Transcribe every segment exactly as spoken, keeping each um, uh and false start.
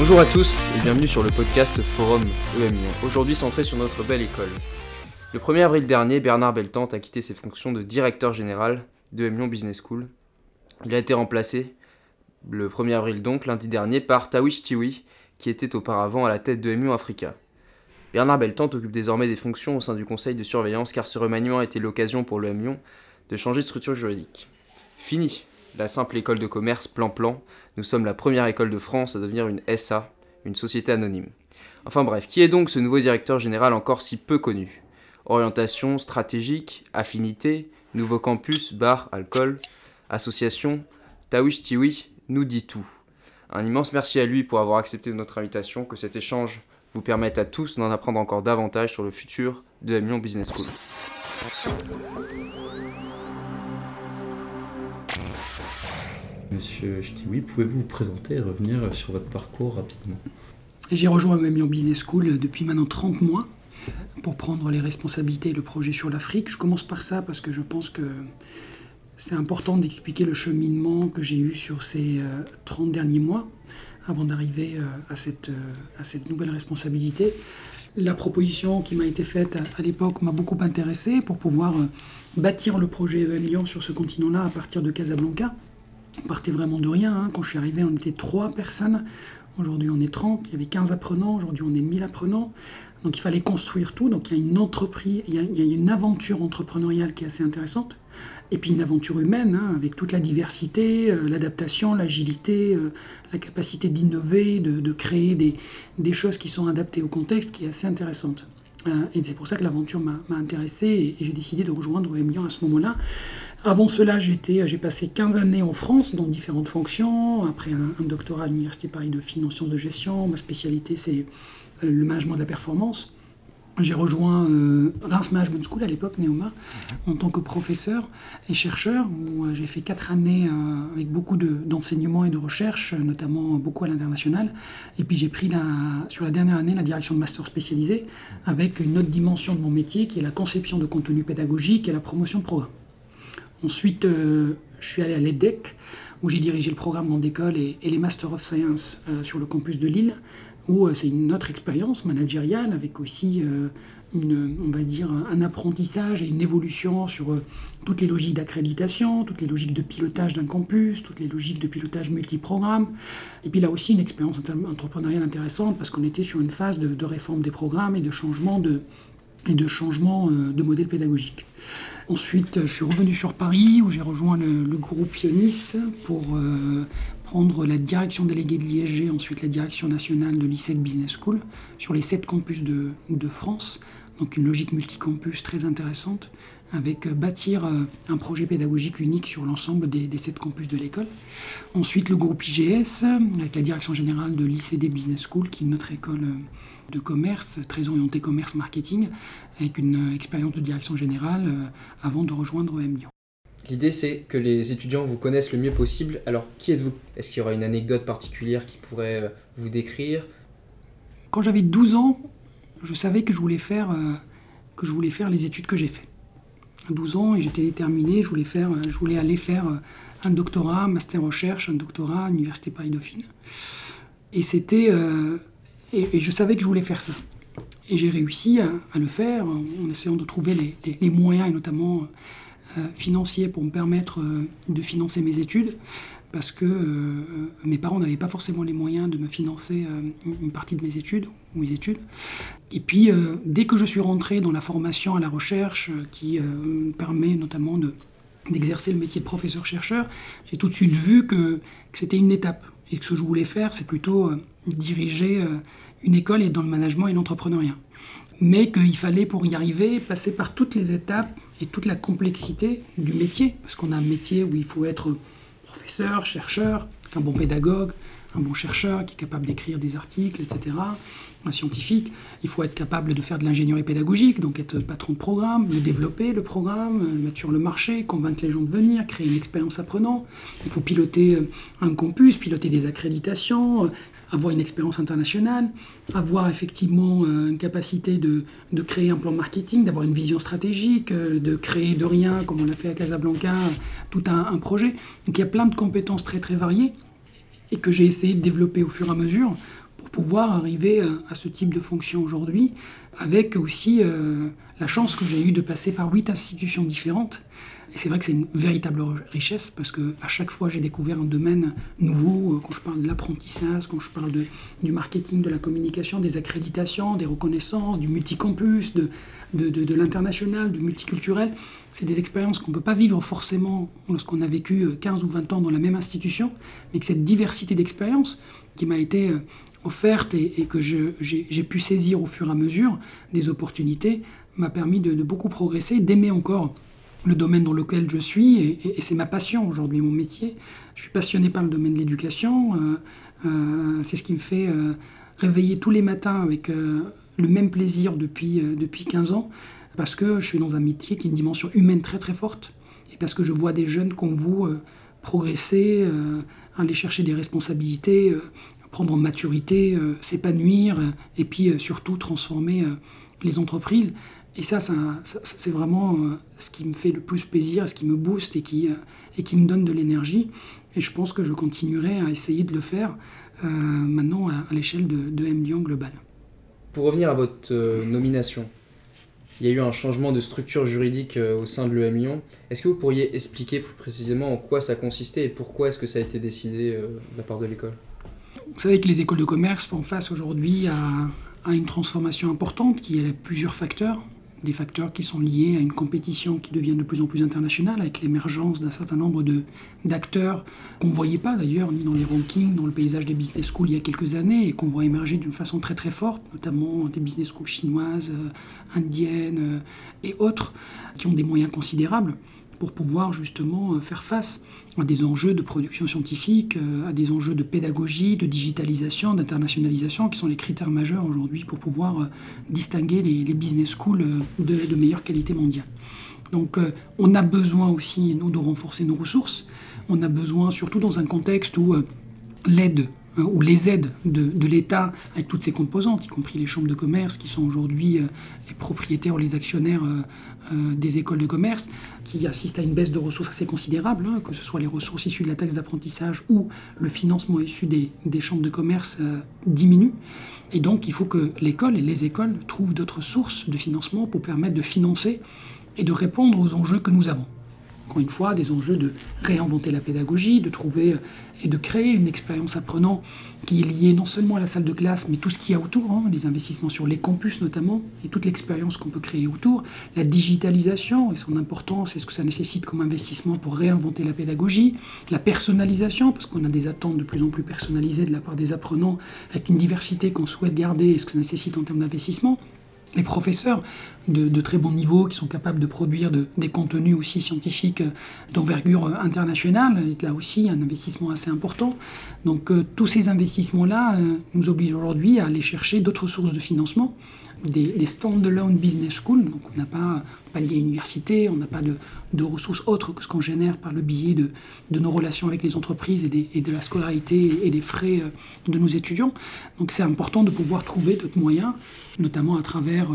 Bonjour à tous et bienvenue sur le podcast Forum emlyon, aujourd'hui centré sur notre belle école. Le premier avril dernier, Bernard Belletante a quitté ses fonctions de directeur général de emlyon Business School. Il a été remplacé, le premier avril donc, lundi dernier, par Tawhid Chtioui, qui était auparavant à la tête de emlyon Africa. Bernard Belletante occupe désormais des fonctions au sein du conseil de surveillance car ce remaniement a été l'occasion pour le emlyon de changer de structure juridique. Fini la simple école de commerce plan-plan, nous sommes la première école de France à devenir une S A, une société anonyme. Enfin bref, qui est donc ce nouveau directeur général encore si peu connu ? Orientation stratégique, affinité, nouveau campus, bar, alcool, association, Tawhid Chtioui nous dit tout. Un immense merci à lui pour avoir accepté notre invitation, que cet échange vous permette à tous d'en apprendre encore davantage sur le futur de emlyon Business School. Monsieur Chtioui, pouvez-vous vous présenter et revenir sur votre parcours rapidement ? J'ai rejoint emlyon Business School depuis maintenant trente mois pour prendre les responsabilités et le projet sur l'Afrique. Je commence par ça parce que je pense que c'est important d'expliquer le cheminement que j'ai eu sur ces trente derniers mois avant d'arriver à cette, à cette nouvelle responsabilité. La proposition qui m'a été faite à l'époque m'a beaucoup intéressé pour pouvoir bâtir le projet emlyon sur ce continent-là à partir de Casablanca. On partait vraiment de rien, hein. Quand je suis arrivé, on était trois personnes. Aujourd'hui, on est trente. Il y avait quinze apprenants. Aujourd'hui, on est mille apprenants. Donc, il fallait construire tout. Donc, il y a une entreprise, il y a, il y a une aventure entrepreneuriale qui est assez intéressante. Et puis, une aventure humaine, hein, avec toute la diversité, euh, l'adaptation, l'agilité, euh, la capacité d'innover, de, de créer des, des choses qui sont adaptées au contexte, qui est assez intéressante. Euh, et c'est pour ça que l'aventure m'a, m'a intéressé et, et j'ai décidé de rejoindre emlyon à ce moment-là. Avant cela, j'étais, j'ai passé quinze années en France, dans différentes fonctions, après un, un doctorat à l'Université Paris deux en sciences de gestion. Ma spécialité, c'est le management de la performance. J'ai rejoint euh, Reims Management School, à l'époque, Neoma, en tant que professeur et chercheur, où euh, j'ai fait quatre années euh, avec beaucoup de, d'enseignement et de recherche, notamment beaucoup à l'international. Et puis j'ai pris, la, sur la dernière année, la direction de master spécialisé, avec une autre dimension de mon métier, qui est la conception de contenu pédagogique et la promotion de programmes. Ensuite, euh, je suis allé à l'EDEC, où j'ai dirigé le programme Grande École et, et les Master of Science euh, sur le campus de Lille, où euh, c'est une autre expérience managériale, avec aussi, euh, une, on va dire, un apprentissage et une évolution sur euh, toutes les logiques d'accréditation, toutes les logiques de pilotage d'un campus, toutes les logiques de pilotage multiprogramme. Et puis là aussi, une expérience entrepreneuriale intéressante, parce qu'on était sur une phase de, de réforme des programmes et de changement de... et de changement de modèle pédagogique. Ensuite, je suis revenu sur Paris, où j'ai rejoint le, le groupe Ionis pour euh, prendre la direction déléguée de l'I S G, ensuite la direction nationale de l'I S E C Business School, sur les sept campus de, de France. Donc une logique multicampus très intéressante, avec bâtir un projet pédagogique unique sur l'ensemble des, des sept campus de l'école. Ensuite, le groupe I G S, avec la direction générale de l'I C D Business School, qui est notre école de commerce, très orientée commerce-marketing, avec une expérience de direction générale avant de rejoindre emlyon. L'idée, c'est que les étudiants vous connaissent le mieux possible. Alors, qui êtes-vous ? Est-ce qu'il y aura une anecdote particulière qui pourrait vous décrire ? Quand j'avais douze ans, je savais que je voulais faire, que je voulais faire les études que j'ai faites. douze ans et j'étais déterminé, je voulais, faire, je voulais aller faire un doctorat, un master recherche, un doctorat à l'Université Paris Dauphine. Et c'était, euh, et, et je savais que je voulais faire ça. Et j'ai réussi à, à le faire en essayant de trouver les, les, les moyens, et notamment euh, financiers, pour me permettre euh, de financer mes études, parce que euh, mes parents n'avaient pas forcément les moyens de me financer euh, une partie de mes études, ou mes études. Et puis, euh, dès que je suis rentré dans la formation à la recherche, euh, qui euh, permet notamment de, d'exercer le métier de professeur-chercheur, j'ai tout de suite vu que, que c'était une étape. Et que ce que je voulais faire, c'est plutôt euh, diriger euh, une école et dans le management et l'entrepreneuriat. Mais qu'il fallait, pour y arriver, passer par toutes les étapes et toute la complexité du métier. Parce qu'on a un métier où il faut être professeur, chercheur, un bon pédagogue, un bon chercheur qui est capable d'écrire des articles, et cetera, un scientifique. Il faut être capable de faire de l'ingénierie pédagogique, donc être patron de programme, de développer le programme, le mettre sur le marché, convaincre les gens de venir, créer une expérience apprenant. Il faut piloter un campus, piloter des accréditations, avoir une expérience internationale, avoir effectivement une capacité de, de créer un plan marketing, d'avoir une vision stratégique, de créer de rien, comme on l'a fait à Casablanca, tout un, un projet. Donc il y a plein de compétences très très variées, et que j'ai essayé de développer au fur et à mesure pour pouvoir arriver à, à ce type de fonction aujourd'hui, avec aussi euh, la chance que j'ai eue de passer par huit institutions différentes. Et c'est vrai que c'est une véritable richesse, parce qu'à chaque fois, j'ai découvert un domaine nouveau, quand je parle de l'apprentissage, quand je parle de, du marketing, de la communication, des accréditations, des reconnaissances, du multicampus, de, de, de, de l'international, du multiculturel. C'est des expériences qu'on ne peut pas vivre forcément lorsqu'on a vécu quinze ou vingt ans dans la même institution, mais que cette diversité d'expériences qui m'a été offerte et, et que je, j'ai, j'ai pu saisir au fur et à mesure des opportunités m'a permis de, de beaucoup progresser, d'aimer encore le domaine dans lequel je suis, et, et, et c'est ma passion aujourd'hui, mon métier. Je suis passionné par le domaine de l'éducation. Euh, euh, c'est ce qui me fait euh, réveiller tous les matins avec euh, le même plaisir depuis, euh, depuis quinze ans, parce que je suis dans un métier qui a une dimension humaine très très forte, et parce que je vois des jeunes comme vous euh, progresser, euh, aller chercher des responsabilités, euh, prendre en maturité, euh, s'épanouir, et puis euh, surtout transformer euh, les entreprises. Et ça, ça, ça, c'est vraiment ce qui me fait le plus plaisir, ce qui me booste et qui, et qui me donne de l'énergie. Et je pense que je continuerai à essayer de le faire euh, maintenant à, à l'échelle de, de emlyon Global. Pour revenir à votre nomination, il y a eu un changement de structure juridique au sein de l'emlyon. Est-ce que vous pourriez expliquer plus précisément en quoi ça consistait et pourquoi est-ce que ça a été décidé de la part de l'école ? Vous savez que les écoles de commerce font face aujourd'hui à, à une transformation importante qui a plusieurs facteurs. Des facteurs qui sont liés à une compétition qui devient de plus en plus internationale, avec l'émergence d'un certain nombre de, d'acteurs qu'on ne voyait pas d'ailleurs, ni dans les rankings, dans le paysage des business schools il y a quelques années, et qu'on voit émerger d'une façon très très forte, notamment des business schools chinoises, indiennes et autres, qui ont des moyens considérables pour pouvoir justement faire face à des enjeux de production scientifique, à des enjeux de pédagogie, de digitalisation, d'internationalisation, qui sont les critères majeurs aujourd'hui pour pouvoir distinguer les, les business schools de, de meilleure qualité mondiale. Donc on a besoin aussi, nous, de renforcer nos ressources. On a besoin, surtout dans un contexte où l'aide ou les aides de, de l'État avec toutes ses composantes, y compris les chambres de commerce qui sont aujourd'hui euh, les propriétaires ou les actionnaires euh, euh, des écoles de commerce, qui assistent à une baisse de ressources assez considérable, hein, que ce soit les ressources issues de la taxe d'apprentissage ou le financement issu des, des chambres de commerce euh, diminue. Et donc il faut que l'école et les écoles trouvent d'autres sources de financement pour permettre de financer et de répondre aux enjeux que nous avons. Encore une fois, des enjeux de réinventer la pédagogie, de trouver et de créer une expérience apprenant qui est liée non seulement à la salle de classe, mais tout ce qu'il y a autour, hein, les investissements sur les campus notamment, et toute l'expérience qu'on peut créer autour, la digitalisation et son importance, et ce que ça nécessite comme investissement pour réinventer la pédagogie, la personnalisation, parce qu'on a des attentes de plus en plus personnalisées de la part des apprenants, avec une diversité qu'on souhaite garder, et ce que ça nécessite en termes d'investissement. Les professeurs de, de très bon niveau qui sont capables de produire de, des contenus aussi scientifiques d'envergure internationale, et là aussi un investissement assez important. Donc euh, tous ces investissements-là euh, nous obligent aujourd'hui à aller chercher d'autres sources de financement, des, des stand-alone business schools, donc on n'a pas, pas lié à l'université, on n'a pas de, de ressources autres que ce qu'on génère par le biais de, de nos relations avec les entreprises et, des, et de la scolarité et des frais de nos étudiants. Donc c'est important de pouvoir trouver d'autres moyens, notamment à travers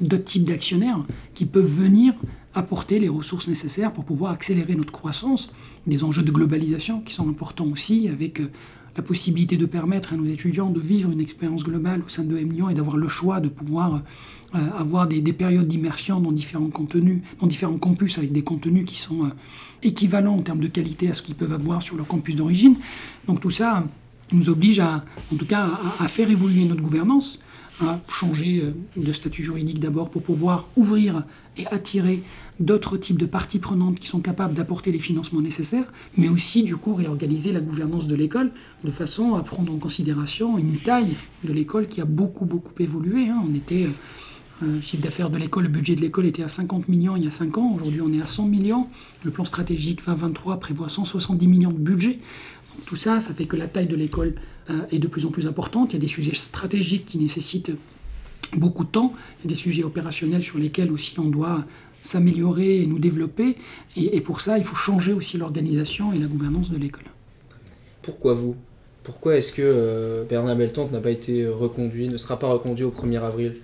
d'autres types d'actionnaires qui peuvent venir apporter les ressources nécessaires pour pouvoir accélérer notre croissance, des enjeux de globalisation qui sont importants aussi, avec la possibilité de permettre à nos étudiants de vivre une expérience globale au sein de emlyon et d'avoir le choix de pouvoir euh, avoir des, des périodes d'immersion dans différents contenus, dans différents campus, avec des contenus qui sont euh, équivalents en termes de qualité à ce qu'ils peuvent avoir sur leur campus d'origine. Donc tout ça nous oblige à, en tout cas, à, à faire évoluer notre gouvernance, à changer de statut juridique d'abord pour pouvoir ouvrir et attirer d'autres types de parties prenantes qui sont capables d'apporter les financements nécessaires, mais aussi du coup réorganiser la gouvernance de l'école de façon à prendre en considération une taille de l'école qui a beaucoup beaucoup évolué. Hein. On était, euh, chiffre d'affaires de l'école, le budget de l'école était à cinquante millions il y a cinq ans, aujourd'hui on est à cent millions, le plan stratégique vingt vingt-trois prévoit cent soixante-dix millions de budget. Tout ça, ça fait que la taille de l'école euh, est de plus en plus importante. Il y a des sujets stratégiques qui nécessitent beaucoup de temps. Il y a des sujets opérationnels sur lesquels aussi on doit s'améliorer et nous développer. Et, et pour ça, il faut changer aussi l'organisation et la gouvernance de l'école. Pourquoi vous ? Pourquoi est-ce que euh, Bernard Belletante n'a pas été reconduit, ne sera pas reconduit au premier avril ?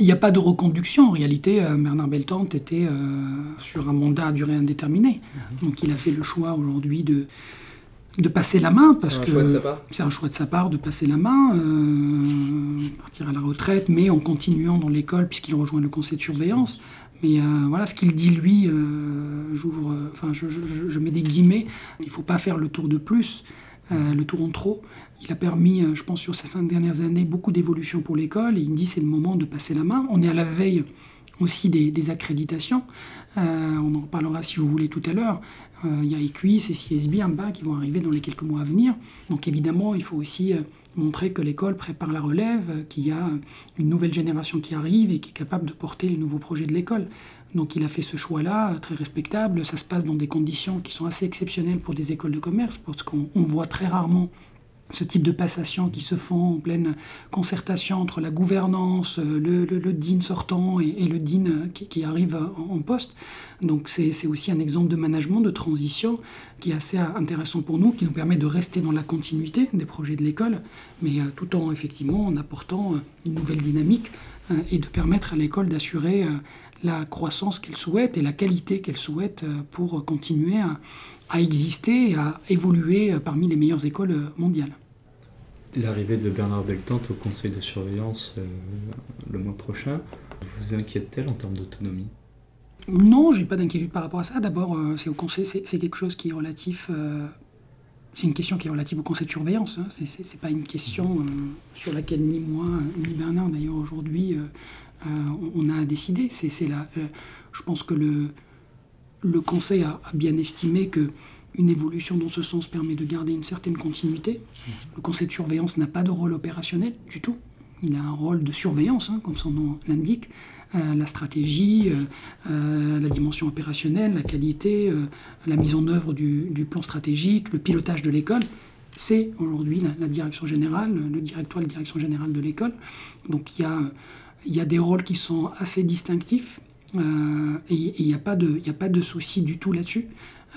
Il n'y a pas de reconduction. En réalité, Bernard Belletante était euh, sur un mandat à durée indéterminée. Donc il a fait le choix aujourd'hui de... de passer la main, parce que c'est un choix de sa part de passer la main, euh, partir à la retraite, mais en continuant dans l'école puisqu'il rejoint le conseil de surveillance. Mais euh, voilà, ce qu'il dit lui, euh, j'ouvre, enfin, euh, je, je, je mets des guillemets, il ne faut pas faire le tour de plus, euh, le tour en trop. Il a permis, euh, je pense, sur ces cinq dernières années, beaucoup d'évolution pour l'école, et il me dit c'est le moment de passer la main. On est à la veille aussi des, des accréditations, euh, on en reparlera si vous voulez tout à l'heure. Il euh, y a E Q U I S et S I S B, H U B qui vont arriver dans les quelques mois à venir. Donc évidemment, il faut aussi euh, montrer que l'école prépare la relève, euh, qu'il y a une nouvelle génération qui arrive et qui est capable de porter les nouveaux projets de l'école. Donc il a fait ce choix-là, euh, très respectable. Ça se passe dans des conditions qui sont assez exceptionnelles pour des écoles de commerce, parce qu'on on voit très rarement ce type de passation qui se font en pleine concertation entre la gouvernance, le, le, le dean sortant et, et le dean qui, qui arrive en, en poste. Donc c'est, c'est aussi un exemple de management, de transition, qui est assez intéressant pour nous, qui nous permet de rester dans la continuité des projets de l'école, mais tout en effectivement en apportant une nouvelle dynamique et de permettre à l'école d'assurer la croissance qu'elle souhaite et la qualité qu'elle souhaite pour continuer à, à exister et à évoluer parmi les meilleures écoles mondiales. L'arrivée de Bernard Belletante au conseil de surveillance euh, le mois prochain, vous inquiète-t-elle en termes d'autonomie ? Non, je n'ai pas d'inquiétude par rapport à ça. D'abord, euh, c'est au conseil, c'est, c'est quelque chose qui est relatif... Euh, c'est une question qui est relative au conseil de surveillance. Hein. Ce n'est pas une question euh, sur laquelle ni moi, ni Bernard d'ailleurs aujourd'hui... Euh, Euh, on a décidé. C'est, c'est la, euh, je pense que le, le Conseil a, a bien estimé qu'une évolution dans ce sens permet de garder une certaine continuité. Le Conseil de surveillance n'a pas de rôle opérationnel du tout. Il a un rôle de surveillance, hein, comme son nom l'indique. Euh, la stratégie, euh, euh, la dimension opérationnelle, la qualité, euh, la mise en œuvre du, du plan stratégique, le pilotage de l'école. C'est aujourd'hui la, la direction générale, le directoire, la direction générale de l'école. Donc il y a... Il y a des rôles qui sont assez distinctifs euh, et il n'y a pas de, y a pas de souci du tout là-dessus.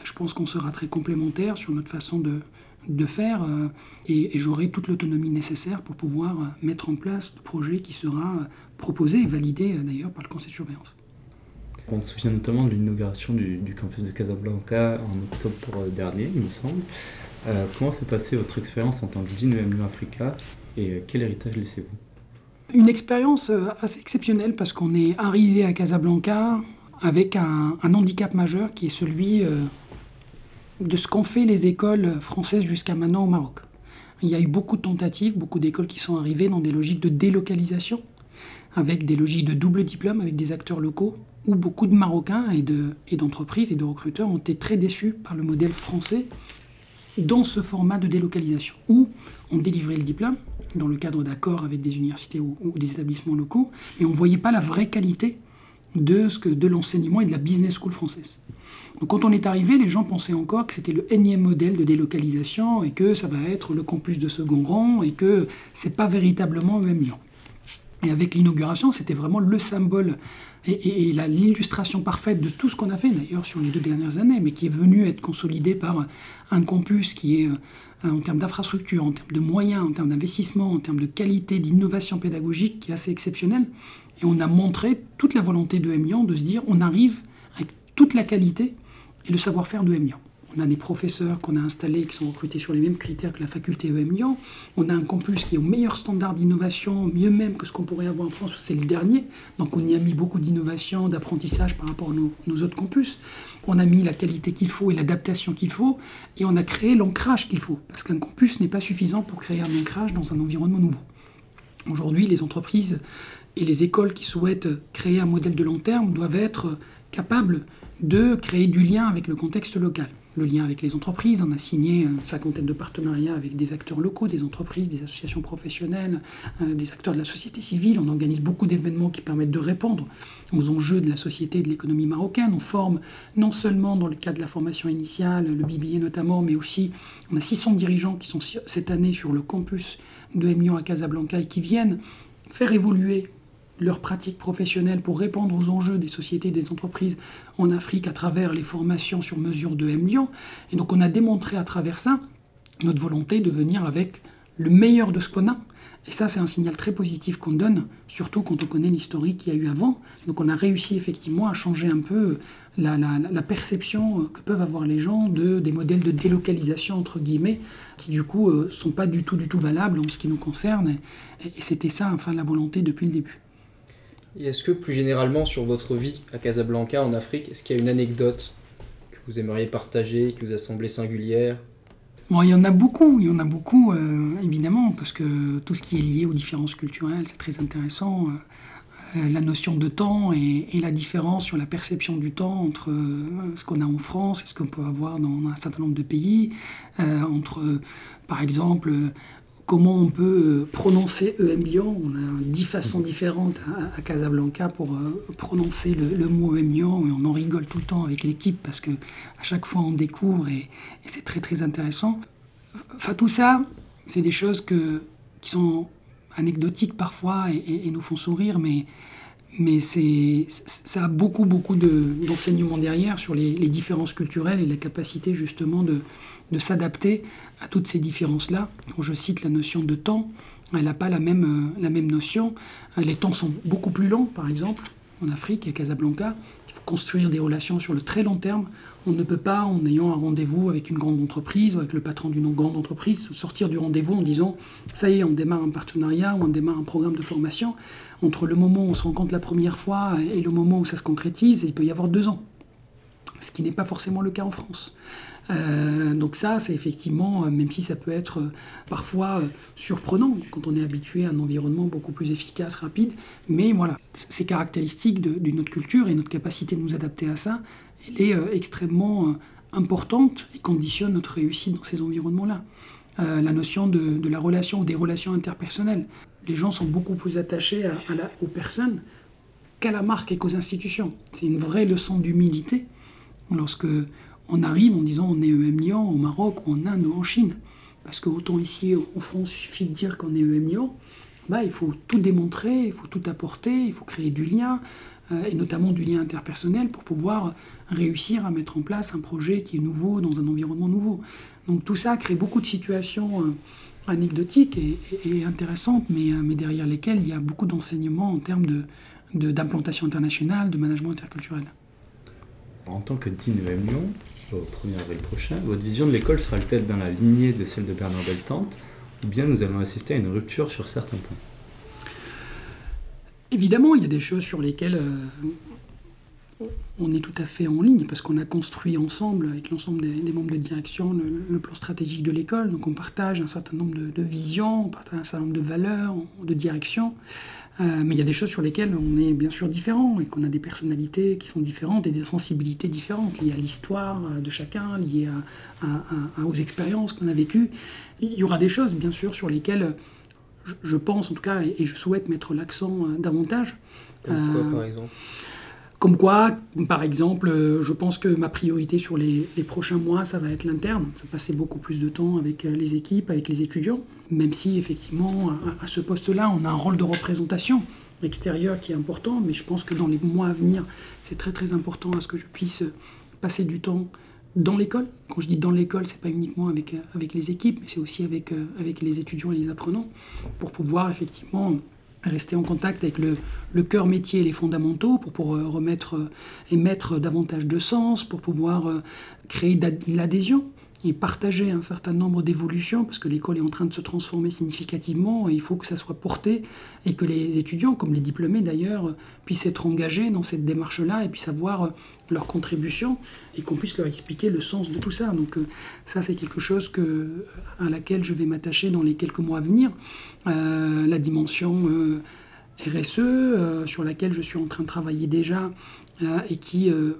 Je pense qu'on sera très complémentaires sur notre façon de, de faire euh, et, et j'aurai toute l'autonomie nécessaire pour pouvoir mettre en place le projet qui sera proposé et validé d'ailleurs par le conseil de surveillance. On se souvient notamment de l'inauguration du, du campus de Casablanca en octobre dernier, il me semble. Euh, comment s'est passée votre expérience en tant que dean de emlyon Africa et quel héritage laissez-vous ? Une expérience assez exceptionnelle parce qu'on est arrivé à Casablanca avec un, un handicap majeur qui est celui de ce qu'ont fait les écoles françaises jusqu'à maintenant au Maroc. Il y a eu beaucoup de tentatives, beaucoup d'écoles qui sont arrivées dans des logiques de délocalisation, avec des logiques de double diplôme, avec des acteurs locaux, où beaucoup de Marocains et, de, et d'entreprises et de recruteurs ont été très déçus par le modèle français dans ce format de délocalisation, où on délivrait le diplôme dans le cadre d'accords avec des universités ou, ou des établissements locaux, mais on ne voyait pas la vraie qualité de, ce que, de l'enseignement et de la business school française. Donc quand on est arrivé, les gens pensaient encore que c'était le énième modèle de délocalisation et que ça va être le campus de second rang et que ce n'est pas véritablement le emlyon. Et avec l'inauguration, c'était vraiment le symbole et, et, et la, l'illustration parfaite de tout ce qu'on a fait, d'ailleurs, sur les deux dernières années, mais qui est venu être consolidé par un campus qui est, euh, en termes d'infrastructure, en termes de moyens, en termes d'investissement, en termes de qualité, d'innovation pédagogique, qui est assez exceptionnelle. Et on a montré toute la volonté de emlyon de se dire on arrive avec toute la qualité et le savoir-faire de emlyon. On a des professeurs qu'on a installés qui sont recrutés sur les mêmes critères que la faculté E M Lyon. On a un campus qui est au meilleur standard d'innovation, mieux même que ce qu'on pourrait avoir en France, c'est le dernier. Donc on y a mis beaucoup d'innovation, d'apprentissage par rapport à nos, nos autres campus. On a mis la qualité qu'il faut et l'adaptation qu'il faut. Et on a créé l'ancrage qu'il faut. Parce qu'un campus n'est pas suffisant pour créer un ancrage dans un environnement nouveau. Aujourd'hui, les entreprises et les écoles qui souhaitent créer un modèle de long terme doivent être capables de créer du lien avec le contexte local. Le lien avec les entreprises, on a signé une cinquantaine de partenariats avec des acteurs locaux, des entreprises, des associations professionnelles, euh, des acteurs de la société civile. On organise beaucoup d'événements qui permettent de répondre aux enjeux de la société et de l'économie marocaine. On forme non seulement dans le cadre de la formation initiale, le B B A notamment, mais aussi on a six cents dirigeants qui sont cette année sur le campus de emlyon à Casablanca et qui viennent faire évoluer leurs pratiques professionnelles pour répondre aux enjeux des sociétés et des entreprises en Afrique à travers les formations sur mesure de emlyon. Et donc on a démontré à travers ça notre volonté de venir avec le meilleur de ce qu'on a Et ça, c'est un signal très positif qu'on donne, surtout quand on connaît l'historique qu'il y a eu avant. Donc on a réussi effectivement à changer un peu la, la, la perception que peuvent avoir les gens de, des modèles de délocalisation, entre guillemets, qui du coup ne sont pas du tout, du tout valables en ce qui nous concerne. Et, et c'était ça, enfin, la volonté depuis le début. Et est-ce que plus généralement sur votre vie à Casablanca, en Afrique, est-ce qu'il y a une anecdote que vous aimeriez partager, qui vous a semblé singulière ? Bon, il y en a beaucoup, il y en a beaucoup, euh, évidemment, parce que tout ce qui est lié aux différences culturelles, c'est très intéressant. Euh, la notion de temps et, et la différence sur la perception du temps entre euh, ce qu'on a en France et ce qu'on peut avoir dans un certain nombre de pays, euh, entre, euh, par exemple, euh, comment on peut prononcer emlyon. On a dix façons différentes à, à Casablanca pour euh, prononcer le, le mot emlyon, et on en rigole tout le temps avec l'équipe parce qu'à chaque fois on découvre et, et c'est très très intéressant. Enfin, tout ça, c'est des choses que, qui sont anecdotiques parfois et, et, et nous font sourire, mais, mais c'est, ça a beaucoup beaucoup de, d'enseignements derrière sur les, les différences culturelles et la capacité justement de, de s'adapter à toutes ces différences-là. Quand je cite la notion de temps, elle n'a pas la même, euh, la même notion. Les temps sont beaucoup plus longs, par exemple, en Afrique et à Casablanca. Il faut construire des relations sur le très long terme. On ne peut pas, en ayant un rendez-vous avec une grande entreprise, ou avec le patron d'une grande entreprise, sortir du rendez-vous en disant « ça y est, on démarre un partenariat ou on démarre un programme de formation ». Entre le moment où on se rencontre la première fois et le moment où ça se concrétise, il peut y avoir deux ans. Ce qui n'est pas forcément le cas en France. Euh, donc ça, c'est effectivement, même si ça peut être euh, parfois euh, surprenant quand on est habitué à un environnement beaucoup plus efficace, rapide, mais voilà, c'est caractéristique de, de notre culture, et notre capacité de nous adapter à ça, elle est euh, extrêmement euh, importante et conditionne notre réussite dans ces environnements-là. Euh, la notion de, de la relation ou des relations interpersonnelles. Les gens sont beaucoup plus attachés à, à la, aux personnes qu'à la marque et qu'aux institutions. C'est une vraie leçon d'humilité lorsque on arrive en disant on est emlyon au Maroc, ou en Inde, ou en Chine. Parce que autant ici, en France, il suffit de dire qu'on est emlyon, bah, il faut tout démontrer, il faut tout apporter, il faut créer du lien, euh, et notamment du lien interpersonnel, pour pouvoir réussir à mettre en place un projet qui est nouveau, dans un environnement nouveau. Donc tout ça crée beaucoup de situations euh, anecdotiques et, et, et intéressantes, mais, euh, mais derrière lesquelles il y a beaucoup d'enseignements en termes de, de, d'implantation internationale, de management interculturel. En tant que dean de emlyon, au premier avril prochain, votre vision de l'école sera-t-elle dans la lignée de celle de Bernard Belletante, ou bien nous allons assister à une rupture sur certains points ? Évidemment, il y a des choses sur lesquelles euh, on est tout à fait en ligne, parce qu'on a construit ensemble, avec l'ensemble des, des membres de direction, le, le plan stratégique de l'école. Donc on partage un certain nombre de, de visions, on partage un certain nombre de valeurs, de directions. Euh, mais il y a des choses sur lesquelles on est bien sûr différents, et qu'on a des personnalités qui sont différentes et des sensibilités différentes, liées à l'histoire de chacun, liées à, à, à, aux expériences qu'on a vécues. Il y aura des choses, bien sûr, sur lesquelles je, je pense, en tout cas, et, et je souhaite mettre l'accent euh, davantage. Comme quoi, euh, par exemple ? Comme quoi, par exemple, euh, je pense que ma priorité sur les, les prochains mois, ça va être l'interne. Ça va passer beaucoup plus de temps avec euh, les équipes, avec les étudiants, même si, effectivement, à, à ce poste-là, on a un rôle de représentation extérieure qui est important, mais je pense que dans les mois à venir, c'est très, très important à ce que je puisse passer du temps dans l'école. Quand je dis dans l'école, c'est pas uniquement avec, avec les équipes, mais c'est aussi avec, euh, avec les étudiants et les apprenants, pour pouvoir, effectivement, rester en contact avec le, le cœur métier et les fondamentaux, pour, pour euh, remettre euh, et mettre davantage de sens, pour pouvoir euh, créer de l'adhésion et partager un certain nombre d'évolutions, parce que l'école est en train de se transformer significativement, et il faut que ça soit porté, et que les étudiants, comme les diplômés d'ailleurs, puissent être engagés dans cette démarche-là, et puissent avoir leur contribution, et qu'on puisse leur expliquer le sens de tout ça. Donc ça, c'est quelque chose que, à laquelle je vais m'attacher dans les quelques mois à venir. Euh, la dimension euh, R S E, euh, sur laquelle je suis en train de travailler déjà, euh, et qui, euh,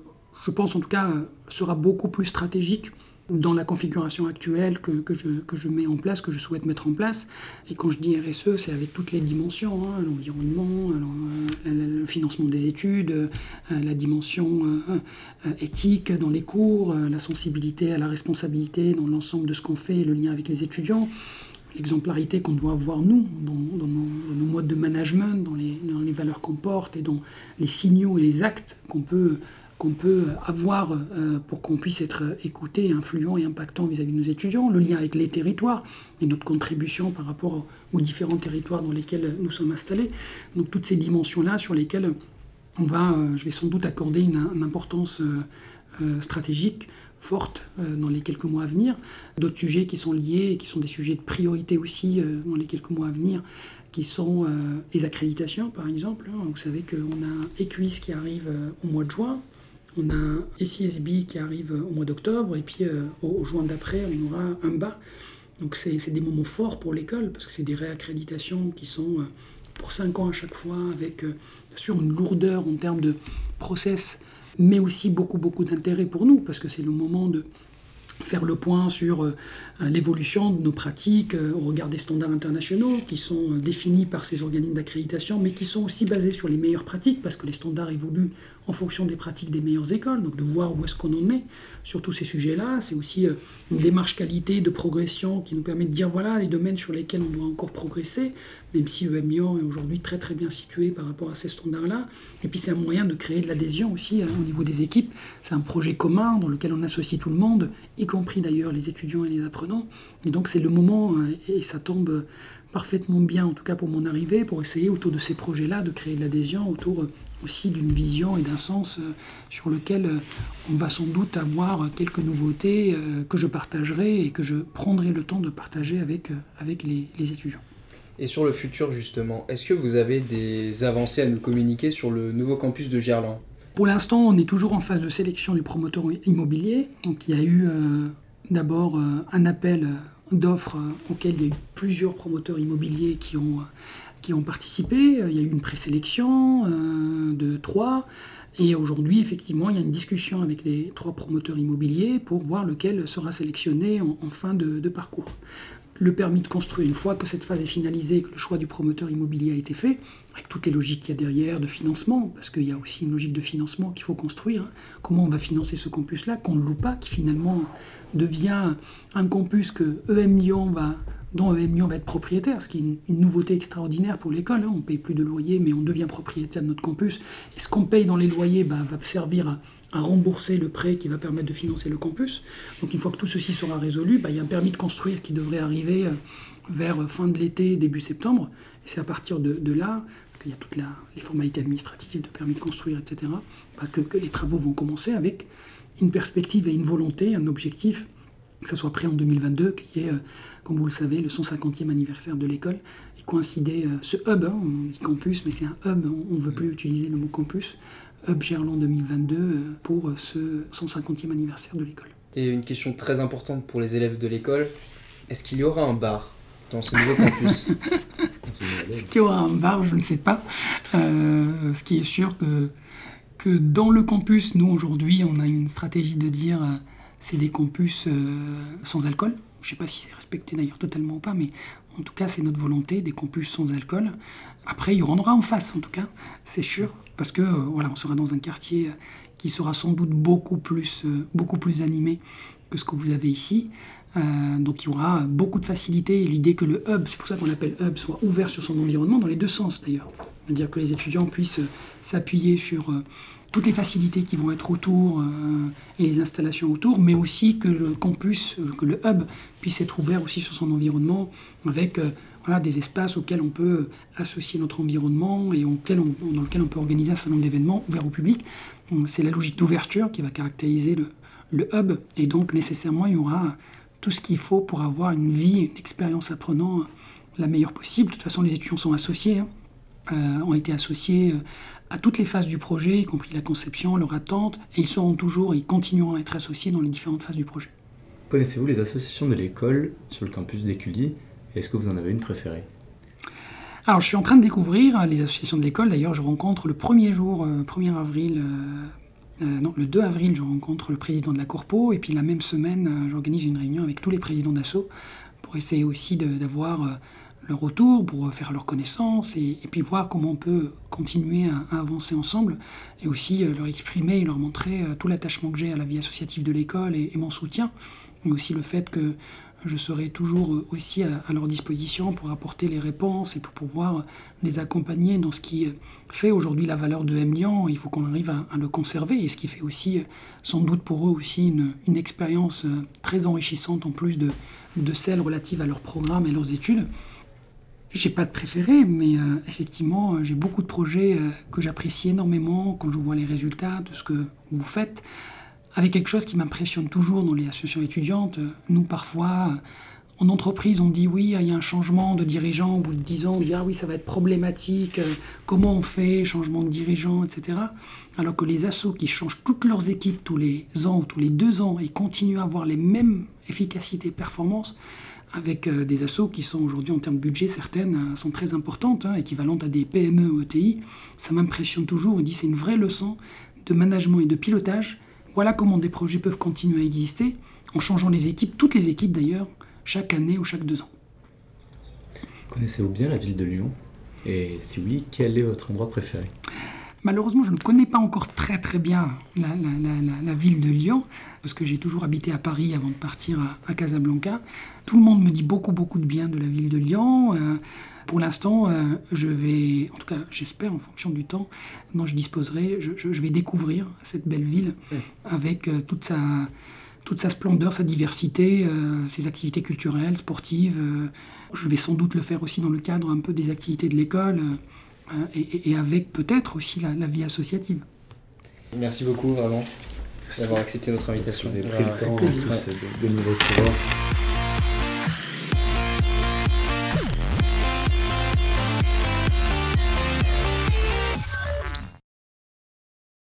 je pense en tout cas, sera beaucoup plus stratégique dans la configuration actuelle que, que, je, que je mets en place, que je souhaite mettre en place. Et quand je dis R S E, c'est avec toutes les dimensions, hein, l'environnement, le financement des études, la dimension éthique dans les cours, la sensibilité à la responsabilité dans l'ensemble de ce qu'on fait, le lien avec les étudiants, l'exemplarité qu'on doit avoir, nous, dans, dans, nos, dans nos modes de management, dans les, dans les valeurs qu'on porte, et dans les signaux et les actes qu'on peut qu'on peut avoir euh, pour qu'on puisse être écouté, influent et impactant vis-à-vis de nos étudiants, le lien avec les territoires et notre contribution par rapport aux différents territoires dans lesquels nous sommes installés. Donc toutes ces dimensions-là sur lesquelles on va, euh, je vais sans doute accorder une, une importance euh, euh, stratégique forte euh, dans les quelques mois à venir. D'autres sujets qui sont liés et qui sont des sujets de priorité aussi euh, dans les quelques mois à venir, qui sont euh, les accréditations, par exemple. Vous savez qu'on a EQUIS qui arrive euh, au mois de juin, on a S I S B qui arrive euh, au mois d'octobre, et puis euh, au, au juin d'après, on aura un B A. Donc c'est, c'est des moments forts pour l'école, parce que c'est des réaccréditations qui sont euh, pour cinq ans à chaque fois, avec euh, sur une lourdeur en termes de process, mais aussi beaucoup, beaucoup d'intérêt pour nous, parce que c'est le moment de faire le point sur euh, l'évolution de nos pratiques euh, au regard des standards internationaux qui sont euh, définis par ces organismes d'accréditation, mais qui sont aussi basés sur les meilleures pratiques, parce que les standards évoluent en fonction des pratiques des meilleures écoles. Donc de voir où est-ce qu'on en est sur tous ces sujets-là, c'est aussi euh, une démarche qualité de progression qui nous permet de dire voilà les domaines sur lesquels on doit encore progresser, même si emlyon est aujourd'hui très très bien situé par rapport à ces standards-là. Et puis c'est un moyen de créer de l'adhésion aussi hein, au niveau des équipes. C'est un projet commun dans lequel on associe tout le monde, y compris d'ailleurs les étudiants et les apprenants. Et donc c'est le moment, et ça tombe parfaitement bien, en tout cas pour mon arrivée, pour essayer autour de ces projets-là de créer de l'adhésion autour aussi d'une vision et d'un sens sur lequel on va sans doute avoir quelques nouveautés que je partagerai et que je prendrai le temps de partager avec, avec les, les étudiants. Et sur le futur justement, est-ce que vous avez des avancées à nous communiquer sur le nouveau campus de Gerland ? Pour l'instant, on est toujours en phase de sélection du promoteur immobilier. Donc, il y a eu euh, d'abord euh, un appel d'offres euh, auquel il y a eu plusieurs promoteurs immobiliers qui ont, euh, qui ont participé. Il y a eu une présélection euh, de trois. Et aujourd'hui, effectivement, il y a une discussion avec les trois promoteurs immobiliers pour voir lequel sera sélectionné en, en fin de, de parcours. Le permis de construire, une fois que cette phase est finalisée et que le choix du promoteur immobilier a été fait, avec toutes les logiques qu'il y a derrière de financement, parce qu'il y a aussi une logique de financement qu'il faut construire, hein. Comment on va financer ce campus-là, qu'on ne loue pas, qui finalement devient un campus que emlyon va, dont emlyon va être propriétaire, ce qui est une, une nouveauté extraordinaire pour l'école. Hein. On ne paye plus de loyer, mais on devient propriétaire de notre campus. Et ce qu'on paye dans les loyers bah, va servir à... à rembourser le prêt qui va permettre de financer le campus. Donc une fois que tout ceci sera résolu, bah, il y a un permis de construire qui devrait arriver vers fin de l'été, début septembre. Et c'est à partir de, de là qu'il y a toutes la, les formalités administratives de permis de construire, et cetera, bah, que, que les travaux vont commencer avec une perspective et une volonté, un objectif, que ça soit prêt en deux mille vingt-deux, qui est, euh, comme vous le savez, le cent cinquantième anniversaire de l'école, et coïncider, euh, ce hub, hein, on dit campus, mais c'est un hub, on ne veut plus utiliser le mot campus, Hub Gerland deux mille vingt-deux pour ce cent cinquantième anniversaire de l'école. Et une question très importante pour les élèves de l'école, est-ce qu'il y aura un bar dans ce nouveau campus ? Est-ce qu'il y aura un bar ? Je ne sais pas. Euh, ce qui est sûr, que, que dans le campus, nous aujourd'hui, on a une stratégie de dire c'est des campus euh, sans alcool. Je ne sais pas si c'est respecté d'ailleurs totalement ou pas, mais en tout cas, c'est notre volonté, des campus sans alcool. Après, il y en aura en face, en tout cas, c'est sûr. Parce que euh, voilà, on sera dans un quartier qui sera sans doute beaucoup plus, euh, beaucoup plus animé que ce que vous avez ici. Euh, donc il y aura beaucoup de facilité. Et l'idée que le hub, c'est pour ça qu'on l'appelle hub, soit ouvert sur son environnement, dans les deux sens d'ailleurs. C'est-à-dire que les étudiants puissent euh, s'appuyer sur euh, toutes les facilités qui vont être autour euh, et les installations autour, mais aussi que le campus, euh, que le hub puisse être ouvert aussi sur son environnement avec... Euh, Voilà, des espaces auxquels on peut associer notre environnement et auxquels on, dans lequel on peut organiser un certain nombre d'événements ouverts au public. C'est la logique d'ouverture qui va caractériser le, le hub. Et donc, nécessairement, il y aura tout ce qu'il faut pour avoir une vie, une expérience apprenant la meilleure possible. De toute façon, les étudiants sont associés, hein, euh, ont été associés à toutes les phases du projet, y compris la conception, leur attente. Et ils seront toujours et ils continueront à être associés dans les différentes phases du projet. Connaissez-vous les associations de l'école sur le campus d'Écully ? Est-ce que vous en avez une préférée ? Alors, je suis en train de découvrir les associations de l'école. D'ailleurs, je rencontre le premier jour, euh, premier avril, euh, euh, non, le deux avril, je rencontre le président de la Corpo. Et puis, la même semaine, euh, j'organise une réunion avec tous les présidents d'asso pour essayer aussi de, d'avoir euh, leur retour, pour faire leur connaissance et, et puis voir comment on peut continuer à, à avancer ensemble et aussi euh, leur exprimer et leur montrer euh, tout l'attachement que j'ai à la vie associative de l'école et, et mon soutien. Mais aussi le fait que je serai toujours aussi à leur disposition pour apporter les réponses et pour pouvoir les accompagner dans ce qui fait aujourd'hui la valeur de emlyon. Il faut qu'on arrive à le conserver et ce qui fait aussi, sans doute pour eux aussi, une, une expérience très enrichissante en plus de, de celle relative à leur programme et leurs études. J'ai pas de préféré, mais euh, effectivement, j'ai beaucoup de projets euh, que j'apprécie énormément quand je vois les résultats de ce que vous faites. Avec quelque chose qui m'impressionne toujours dans les associations étudiantes, nous parfois, en entreprise, on dit oui, il y a un changement de dirigeant, au bout de dix ans, on dit ah oui, ça va être problématique, comment on fait, changement de dirigeant, et cetera. Alors que les assos qui changent toutes leurs équipes tous les ans ou tous les deux ans et continuent à avoir les mêmes efficacités, performances, avec des assos qui sont aujourd'hui en termes de budget, certaines sont très importantes, hein, équivalentes à des P M E ou E T I, ça m'impressionne toujours, on dit c'est une vraie leçon de management et de pilotage. Voilà comment des projets peuvent continuer à exister, en changeant les équipes, toutes les équipes d'ailleurs, chaque année ou chaque deux ans. Connaissez-vous bien la ville de Lyon ? Et si oui, quel est votre endroit préféré ? Malheureusement, je ne connais pas encore très très bien la, la, la, la ville de Lyon, parce que j'ai toujours habité à Paris avant de partir à, à Casablanca. Tout le monde me dit beaucoup beaucoup de bien de la ville de Lyon. Euh, Pour l'instant, euh, je vais, en tout cas, j'espère, en fonction du temps dont je disposerai, je, je, je vais découvrir cette belle ville avec euh, toute sa, toute sa splendeur, sa diversité, euh, ses activités culturelles, sportives. Euh, je vais sans doute le faire aussi dans le cadre un peu des activités de l'école euh, et, et avec peut-être aussi la, la vie associative. Merci beaucoup, vraiment, d'avoir accepté notre invitation. Vous avez pris le temps de nous recevoir.